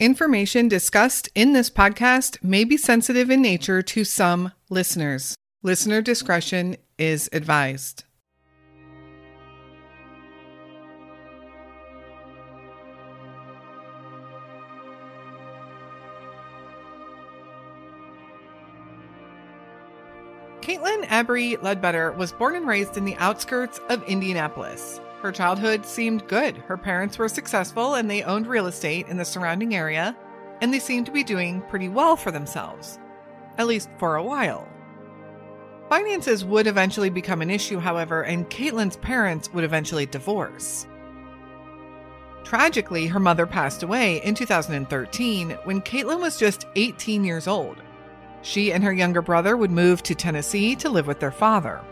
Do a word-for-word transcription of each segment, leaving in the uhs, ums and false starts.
Information discussed in this podcast may be sensitive in nature to some listeners. Listener discretion is advised. Kaitlyn Avery Ledbetter was born and raised in the outskirts of Indianapolis. Her childhood seemed good. Her parents were successful and they owned real estate in the surrounding area, and they seemed to be doing pretty well for themselves, at least for a while. Finances would eventually become an issue, however, and Kaitlyn's parents would eventually divorce. Tragically, her mother passed away in two thousand thirteen when Kaitlyn was just eighteen years old. She and her younger brother would move to Tennessee to live with their father.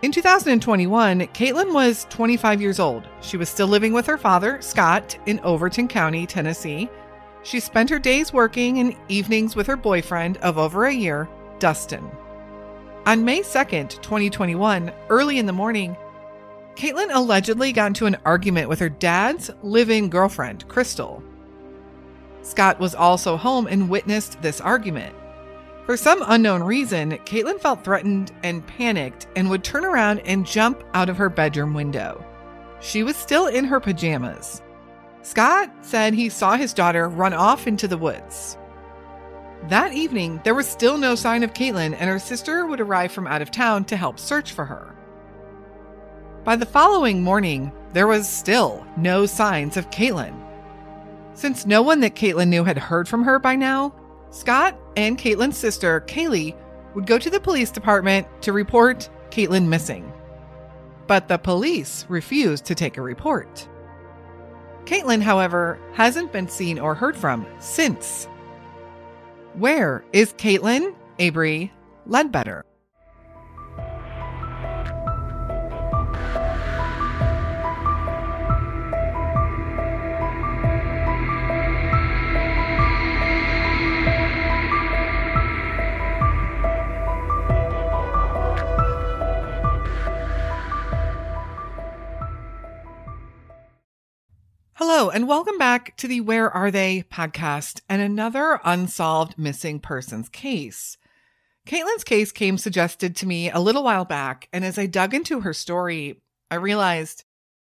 In two thousand twenty-one, Kaitlyn was twenty-five years old. She was still living with her father, Scott, in Overton County, Tennessee. She spent her days working and evenings with her boyfriend of over a year, Dustin. On May second, twenty twenty-one, early in the morning, Kaitlyn allegedly got into an argument with her dad's live-in girlfriend, Crystal. Scott was also home and witnessed this argument. For some unknown reason, Kaitlyn felt threatened and panicked and would turn around and jump out of her bedroom window. She was still in her pajamas. Scott said he saw his daughter run off into the woods. That evening, there was still no sign of Kaitlyn, and her sister would arrive from out of town to help search for her. By the following morning, there was still no signs of Kaitlyn. Since no one that Kaitlyn knew had heard from her by now, Scott and Kaitlyn's sister, Kaylee, would go to the police department to report Kaitlyn missing. But the police refused to take a report. Kaitlyn, however, hasn't been seen or heard from since. Where is Kaitlyn Avery Ledbetter? Hello, and welcome back to the Where Are They podcast and another unsolved missing persons case. Kaitlyn's case came suggested to me a little while back, and as I dug into her story, I realized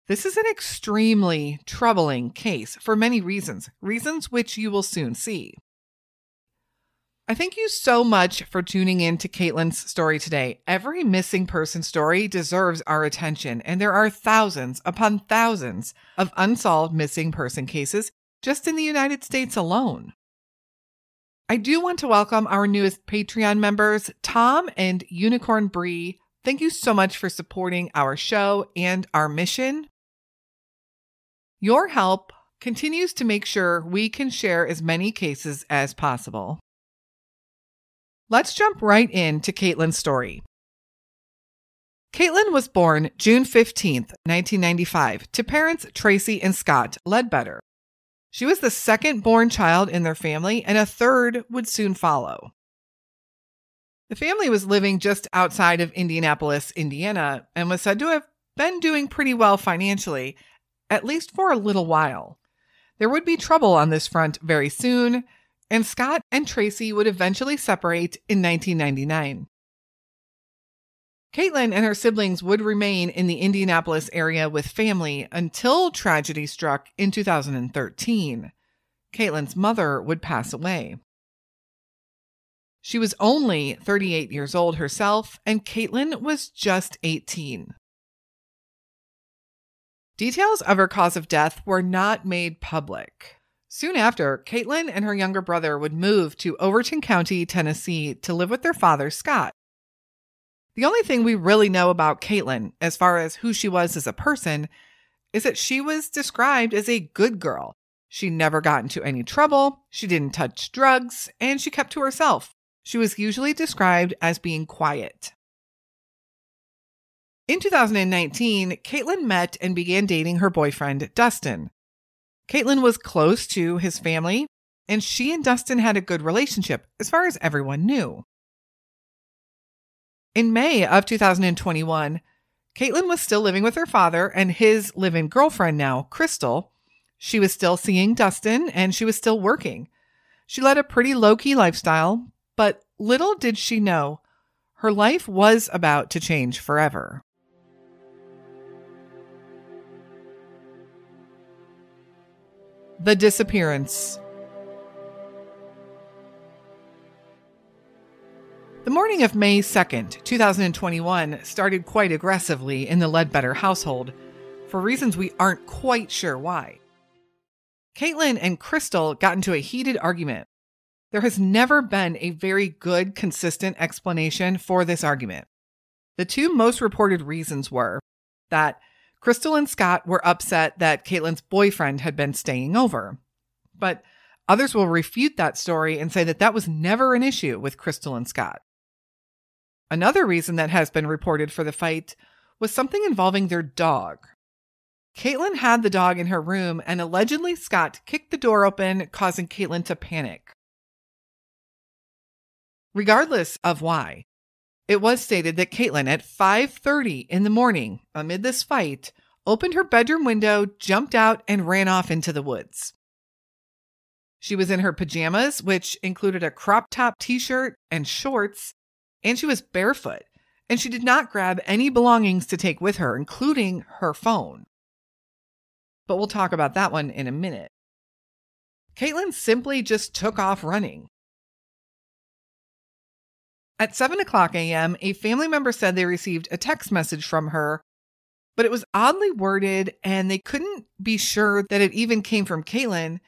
this is an extremely troubling case for many reasons, reasons which you will soon see. I thank you so much for tuning in to Kaitlyn's story today. Every missing person story deserves our attention, and there are thousands upon thousands of unsolved missing person cases just in the United States alone. I do want to welcome our newest Patreon members, Tom and Unicorn Bree. Thank you so much for supporting our show and our mission. Your help continues to make sure we can share as many cases as possible. Let's jump right into Kaitlyn's story. Kaitlyn was born June fifteenth, nineteen ninety-five, to parents Tracy and Scott Ledbetter. She was the second born child in their family, and a third would soon follow. The family was living just outside of Indianapolis, Indiana, and was said to have been doing pretty well financially, at least for a little while. There would be trouble on this front very soon, and Scott and Tracy would eventually separate in nineteen ninety-nine. Kaitlyn and her siblings would remain in the Indianapolis area with family until tragedy struck in two thousand thirteen. Kaitlyn's mother would pass away. She was only thirty-eight years old herself, and Kaitlyn was just eighteen. Details of her cause of death were not made public. Soon after, Kaitlyn and her younger brother would move to Overton County, Tennessee, to live with their father, Scott. The only thing we really know about Kaitlyn, as far as who she was as a person, is that she was described as a good girl. She never got into any trouble, she didn't touch drugs, and she kept to herself. She was usually described as being quiet. In two thousand nineteen, Kaitlyn met and began dating her boyfriend, Dustin. Kaitlyn was close to his family, and she and Dustin had a good relationship, as far as everyone knew. In May of two thousand twenty-one, Kaitlyn was still living with her father and his live-in girlfriend now, Crystal, She was still seeing Dustin, and she was still working. She led a pretty low-key lifestyle, but little did she know, her life was about to change forever. The disappearance. The morning of May second, two thousand twenty-one started quite aggressively in the Ledbetter household, for reasons we aren't quite sure why. Kaitlyn and Crystal got into a heated argument. There has never been a very good, consistent explanation for this argument. The two most reported reasons were that Crystal and Scott were upset that Kaitlyn's boyfriend had been staying over, but others will refute that story and say that that was never an issue with Crystal and Scott. Another reason that has been reported for the fight was something involving their dog. Kaitlyn had the dog in her room, and allegedly Scott kicked the door open, causing Kaitlyn to panic. Regardless of why, it was stated that Kaitlyn at five thirty in the morning, amid this fight, opened her bedroom window, jumped out, and ran off into the woods. She was in her pajamas, which included a crop top t-shirt and shorts, and she was barefoot, and she did not grab any belongings to take with her, including her phone. But we'll talk about that one in a minute. Kaitlyn simply just took off running. At seven o'clock a.m., a family member said they received a text message from her, but it was oddly worded, and they couldn't be sure that it even came from Kaitlyn.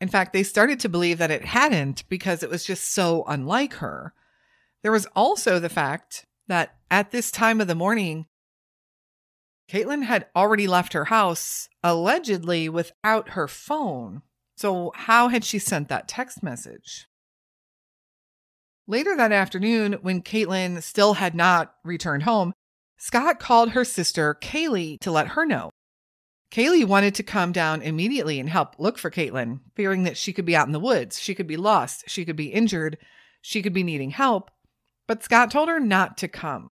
In fact, they started to believe that it hadn't because it was just so unlike her. There was also the fact that at this time of the morning, Kaitlyn had already left her house, allegedly without her phone. So how had she sent that text message? Later that afternoon, when Kaitlyn still had not returned home, Scott called her sister, Kaylee, to let her know. Kaylee wanted to come down immediately and help look for Kaitlyn, fearing that she could be out in the woods, she could be lost, she could be injured, she could be needing help, but Scott told her not to come.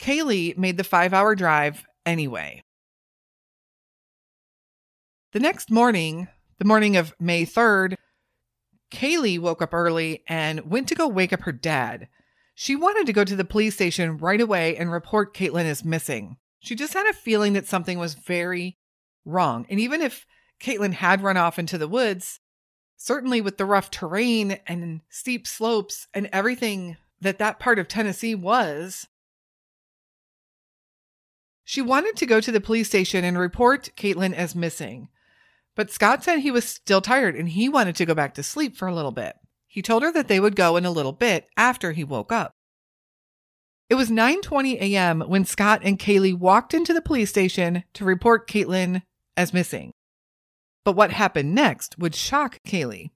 Kaylee made the five-hour drive anyway. The next morning, the morning of May third, Kaylee woke up early and went to go wake up her dad. She wanted to go to the police station right away and report Kaitlyn as missing. She just had a feeling that something was very wrong. And even if Kaitlyn had run off into the woods, certainly with the rough terrain and steep slopes and everything that that part of Tennessee was, she wanted to go to the police station and report Kaitlyn as missing. But Scott said he was still tired and he wanted to go back to sleep for a little bit. He told her that they would go in a little bit after he woke up. It was nine twenty a.m. when Scott and Kaylee walked into the police station to report Kaitlyn as missing. But what happened next would shock Kaylee.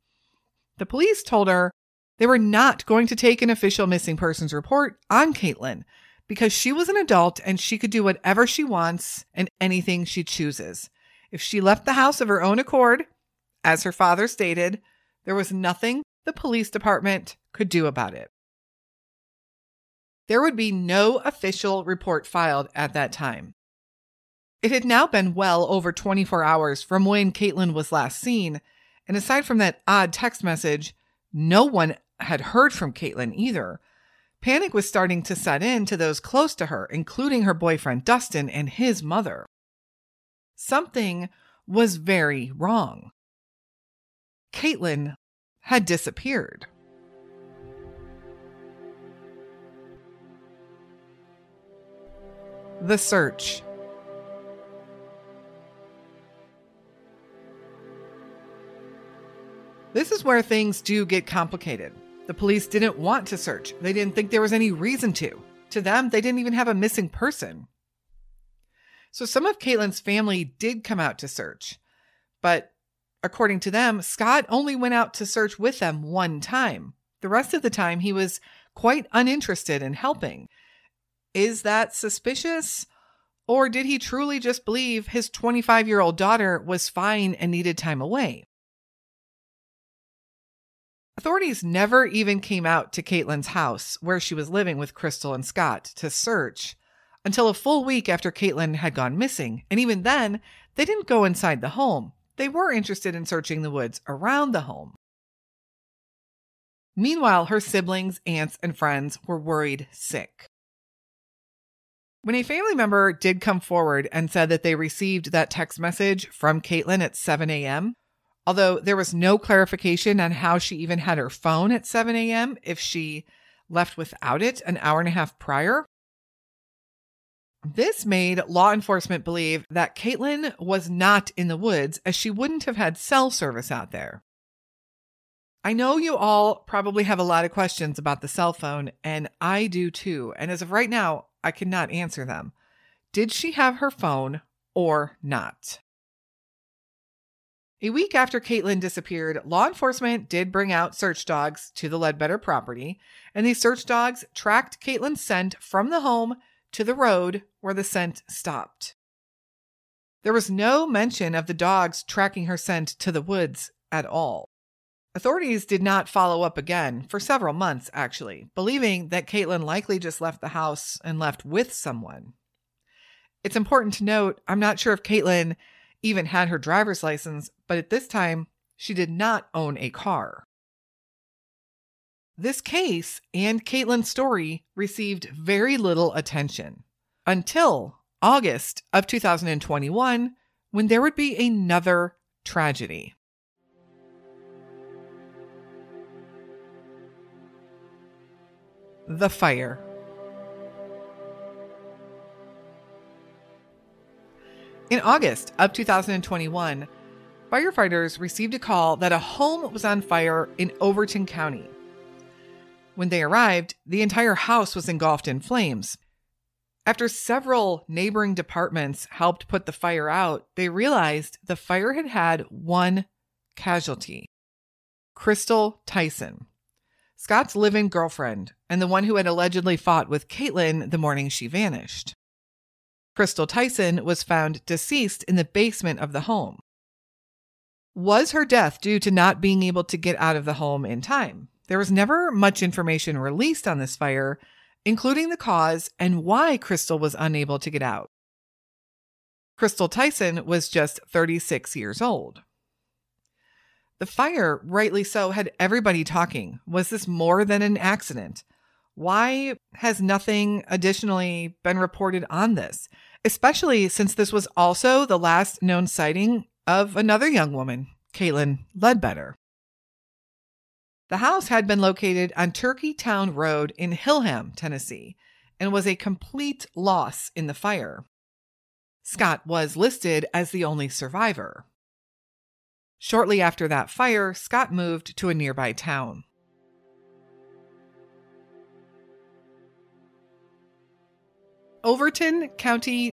The police told her they were not going to take an official missing persons report on Kaitlyn because she was an adult and she could do whatever she wants and anything she chooses. If she left the house of her own accord, as her father stated, there was nothing the police department could do about it. There would be no official report filed at that time. It had now been well over twenty-four hours from when Kaitlyn was last seen, and aside from that odd text message, no one had heard from Kaitlyn either. Panic was starting to set in to those close to her, including her boyfriend Dustin and his mother. Something was very wrong. Kaitlyn had disappeared. The search. This is where things do get complicated. The police didn't want to search. They didn't think there was any reason to. To them, they didn't even have a missing person. So some of Kaitlyn's family did come out to search. But according to them, Scott only went out to search with them one time. The rest of the time, he was quite uninterested in helping. Is that suspicious? Or did he truly just believe his twenty-five-year-old daughter was fine and needed time away? Authorities never even came out to Kaitlyn's house, where she was living with Crystal and Scott, to search until a full week after Kaitlyn had gone missing. And even then, They didn't go inside the home. They were interested in searching the woods around the home. Meanwhile, her siblings, aunts, and friends were worried sick. When a family member did come forward and said that they received that text message from Kaitlyn at seven a.m., although there was no clarification on how she even had her phone at seven a.m. if she left without it an hour and a half prior, this made law enforcement believe that Kaitlyn was not in the woods, as she wouldn't have had cell service out there. I know you all probably have a lot of questions about the cell phone, and I do too. And as of right now, I cannot answer them. Did she have her phone or not? A week after Kaitlyn disappeared, law enforcement did bring out search dogs to the Ledbetter property, and these search dogs tracked Kaitlyn's scent from the home to the road where the scent stopped. There was no mention of the dogs tracking her scent to the woods at all. Authorities did not follow up again for several months, actually, believing that Kaitlyn likely just left the house and left with someone. It's important to note, I'm not sure if Kaitlyn even had her driver's license, but at this time, she did not own a car. This case and Kaitlyn's story received very little attention until August of two thousand twenty-one, when there would be another tragedy. The fire. In August of two thousand twenty-one, firefighters received a call that a home was on fire in Overton County. When they arrived, the entire house was engulfed in flames. After several neighboring departments helped put the fire out, they realized the fire had had one casualty: Crystal Tyson, Scott's live-in girlfriend, and the one who had allegedly fought with Kaitlyn the morning she vanished. Crystal Tyson was found deceased in the basement of the home. Was her death due to not being able to get out of the home in time? There was never much information released on this fire, including the cause and why Crystal was unable to get out. Crystal Tyson was just thirty-six years old. The fire, rightly so, had everybody talking. Was this more than an accident? Why has nothing additionally been reported on this, especially since this was also the last known sighting of another young woman, Kaitlyn Ledbetter? The house had been located on Turkey Town Road in Hillham, Tennessee, and was a complete loss in the fire. Scott was listed as the only survivor. Shortly after that fire, Scott moved to a nearby town. Overton County.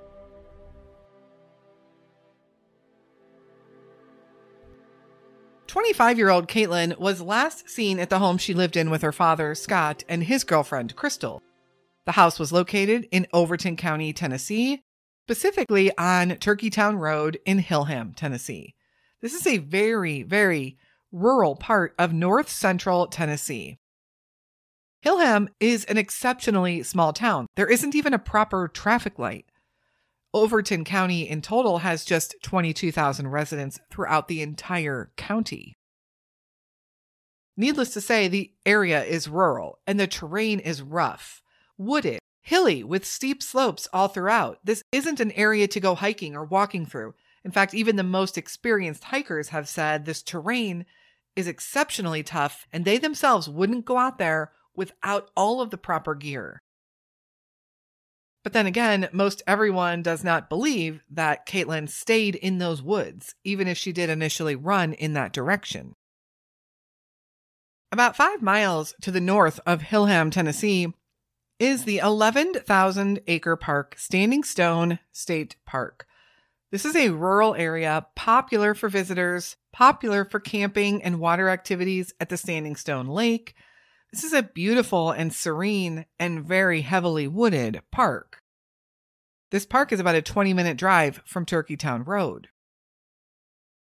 twenty-five-year-old Kaitlyn was last seen at the home she lived in with her father, Scott, and his girlfriend, Crystal. The house was located in Overton County, Tennessee, specifically on Turkey Town Road in Hillham, Tennessee. This is a very, very rural part of north-central Tennessee. Hillham is an exceptionally small town. There isn't even a proper traffic light. Overton County in total has just twenty-two thousand residents throughout the entire county. Needless to say, the area is rural and the terrain is rough, wooded, hilly with steep slopes all throughout. This isn't an area to go hiking or walking through. In fact, even the most experienced hikers have said this terrain is exceptionally tough and they themselves wouldn't go out there without all of the proper gear. But then again, most everyone does not believe that Kaitlyn stayed in those woods, even if she did initially run in that direction. About five miles to the north of Hillham, Tennessee, is the eleven thousand acre park Standing Stone State Park. This is a rural area popular for visitors, popular for camping and water activities at the Standing Stone Lake. This is a beautiful and serene and very heavily wooded park. This park is about a twenty-minute drive from Turkey Town Road.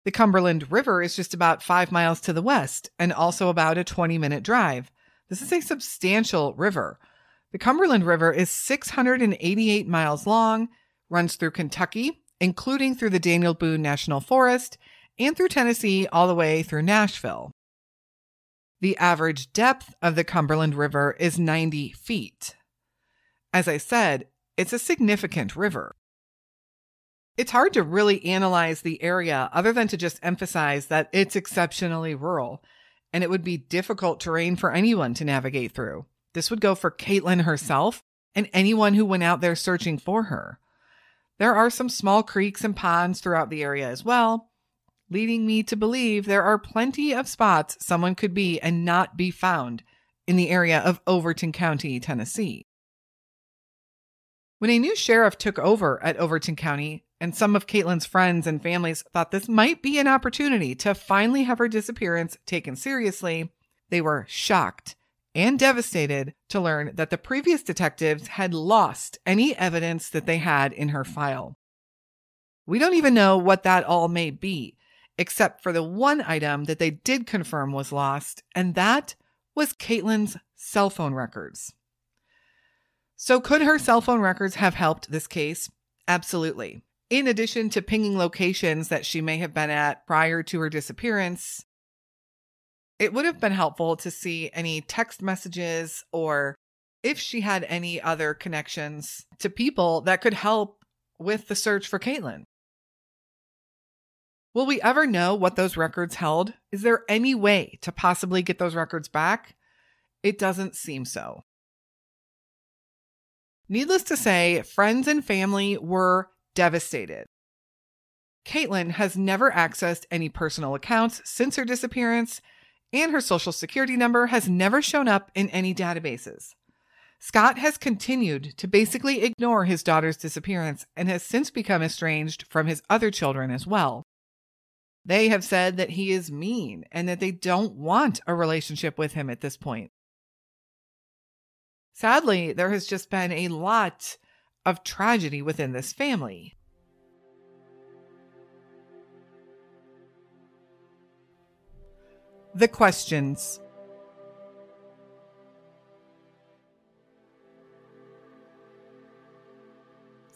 The Cumberland River is just about five miles to the west and also about a twenty-minute drive. This is a substantial river. The Cumberland River is six hundred eighty-eight miles long, runs through Kentucky, including through the Daniel Boone National Forest, and through Tennessee all the way through Nashville. The average depth of the Cumberland River is ninety feet. As I said, it's a significant river. It's hard to really analyze the area other than to just emphasize that it's exceptionally rural, and it would be difficult terrain for anyone to navigate through. This would go for Kaitlyn herself and anyone who went out there searching for her. There are some small creeks and ponds throughout the area as well, leading me to believe there are plenty of spots someone could be and not be found in the area of Overton County, Tennessee. When a new sheriff took over at Overton County, and some of Kaitlyn's friends and families thought this might be an opportunity to finally have her disappearance taken seriously, they were shocked and devastated to learn that the previous detectives had lost any evidence that they had in her file. We don't even know what that all may be, except for the one item that they did confirm was lost, and that was Kaitlyn's cell phone records. So could her cell phone records have helped this case? Absolutely. In addition to pinging locations that she may have been at prior to her disappearance, it would have been helpful to see any text messages or if she had any other connections to people that could help with the search for Kaitlyn. Will we ever know what those records held? Is there any way to possibly get those records back? It doesn't seem so. Needless to say, friends and family were devastated. Kaitlyn has never accessed any personal accounts since her disappearance, and her social security number has never shown up in any databases. Scott has continued to basically ignore his daughter's disappearance and has since become estranged from his other children as well. They have said that he is mean and that they don't want a relationship with him at this point. Sadly, there has just been a lot of tragedy within this family. The questions.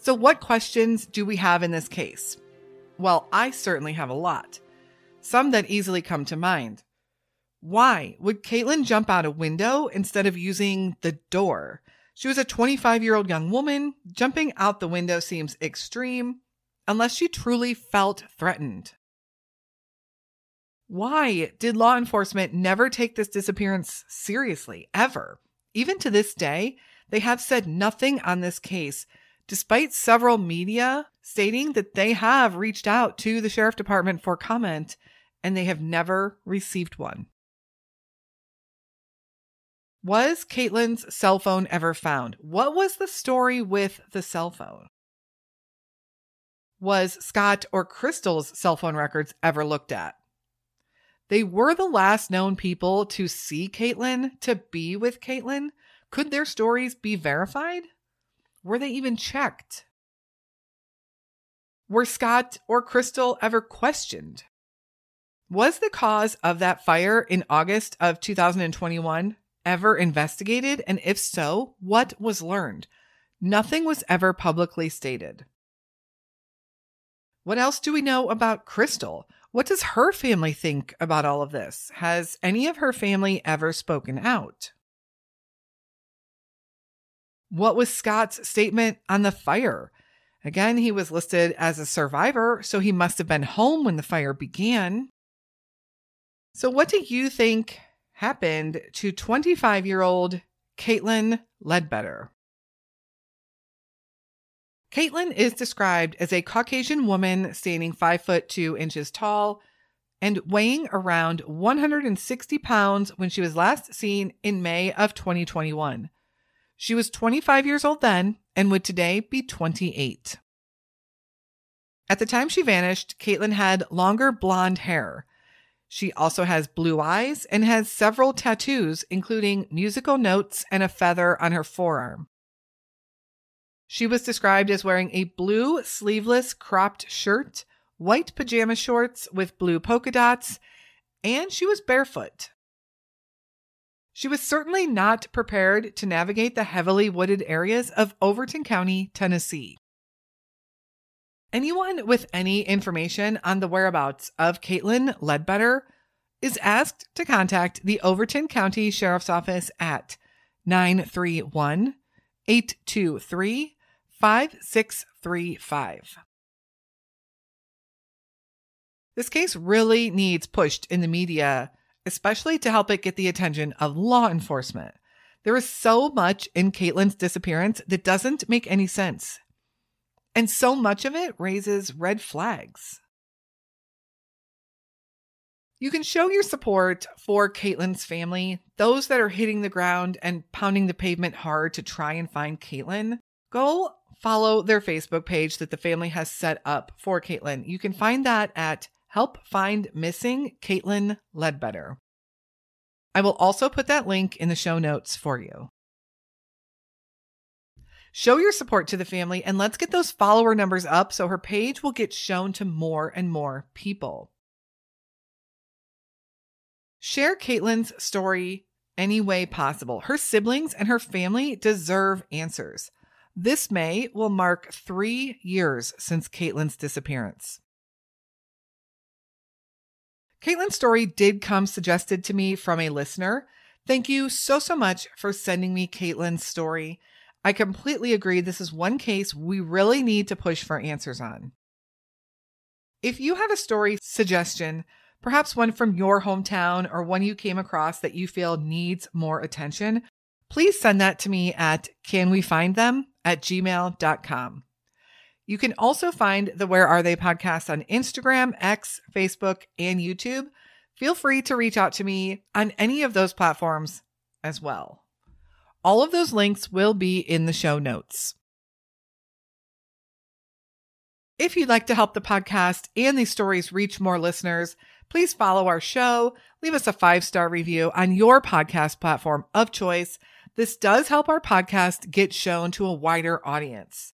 So what questions do we have in this case? Well, I certainly have a lot. Some that easily come to mind. Why would Kaitlyn jump out a window instead of using the door? She was a twenty-five-year-old young woman. Jumping out the window seems extreme, unless she truly felt threatened. Why did law enforcement never take this disappearance seriously, ever? Even to this day, they have said nothing on this case, despite several media stating that they have reached out to the sheriff's department for comment, and they have never received one. Was Kaitlyn's cell phone ever found? What was the story with the cell phone? Was Scott or Crystal's cell phone records ever looked at? They were the last known people to see Kaitlyn, to be with Kaitlyn. Could their stories be verified? Were they even checked? Were Scott or Crystal ever questioned? Was the cause of that fire in August of two thousand twenty-one ever investigated? And if so, what was learned? Nothing was ever publicly stated. What else do we know about Crystal? What does her family think about all of this? Has any of her family ever spoken out? What was Scott's statement on the fire? Again, he was listed as a survivor, so he must have been home when the fire began. So what do you think happened to twenty-five-year-old Kaitlyn Ledbetter? Kaitlyn is described as a Caucasian woman standing five foot two inches tall and weighing around one hundred sixty pounds when she was last seen in May of twenty twenty-one. She was twenty-five years old then and would today be twenty-eight. At the time she vanished, Kaitlyn had longer blonde hair. She also has blue eyes and has several tattoos, including musical notes and a feather on her forearm. She was described as wearing a blue sleeveless cropped shirt, white pajama shorts with blue polka dots, and she was barefoot. She was certainly not prepared to navigate the heavily wooded areas of Overton County, Tennessee. Anyone with any information on the whereabouts of Kaitlyn Ledbetter is asked to contact the Overton County Sheriff's Office at nine three one, eight two three, five six three five. This case really needs pushed in the media, especially to help it get the attention of law enforcement. There is so much in Kaitlyn's disappearance that doesn't make any sense. And so much of it raises red flags. You can show your support for Kaitlyn's family, those that are hitting the ground and pounding the pavement hard to try and find Kaitlyn. Go follow their Facebook page that the family has set up for Kaitlyn. You can find that at Help Find Missing Kaitlyn Ledbetter. I will also put that link in the show notes for you. Show your support to the family and let's get those follower numbers up so her page will get shown to more and more people. Share Kaitlyn's story any way possible. Her siblings and her family deserve answers. This May will mark three years since Kaitlyn's disappearance. Kaitlyn's story did come suggested to me from a listener. Thank you so, so much for sending me Kaitlyn's story. I completely agree. This is one case we really need to push for answers on. If you have a story suggestion, perhaps one from your hometown or one you came across that you feel needs more attention, please send that to me at canwefindthem at gmail dot com. You can also find the Where Are They podcast on Instagram, X, Facebook, and YouTube. Feel free to reach out to me on any of those platforms as well. All of those links will be in the show notes. If you'd like to help the podcast and these stories reach more listeners, please follow our show. Leave us a five-star review on your podcast platform of choice. This does help our podcast get shown to a wider audience.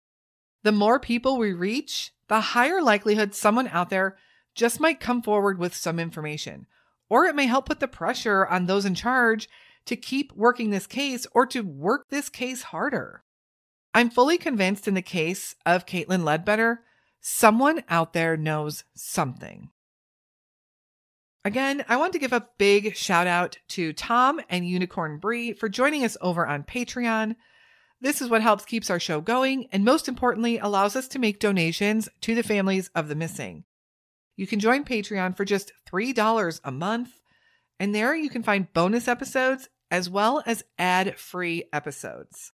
The more people we reach, the higher likelihood someone out there just might come forward with some information, or it may help put the pressure on those in charge to keep working this case or to work this case harder. I'm fully convinced in the case of Kaitlyn Ledbetter, someone out there knows something. Again, I want to give a big shout out to Tom and Unicorn Bree for joining us over on Patreon. This is what helps keeps our show going and most importantly allows us to make donations to the families of the missing. You can join Patreon for just three dollars a month, and there you can find bonus episodes as well as ad-free episodes.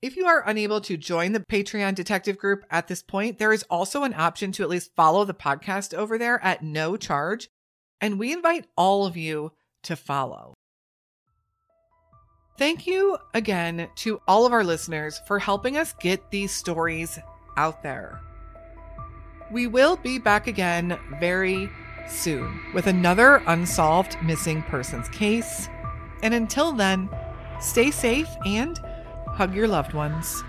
If you are unable to join the Patreon detective group at this point, there is also an option to at least follow the podcast over there at no charge, and we invite all of you to follow. Thank you again to all of our listeners for helping us get these stories out there. We will be back again very soon with another unsolved missing persons case. And until then, stay safe and hug your loved ones.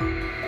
Bye.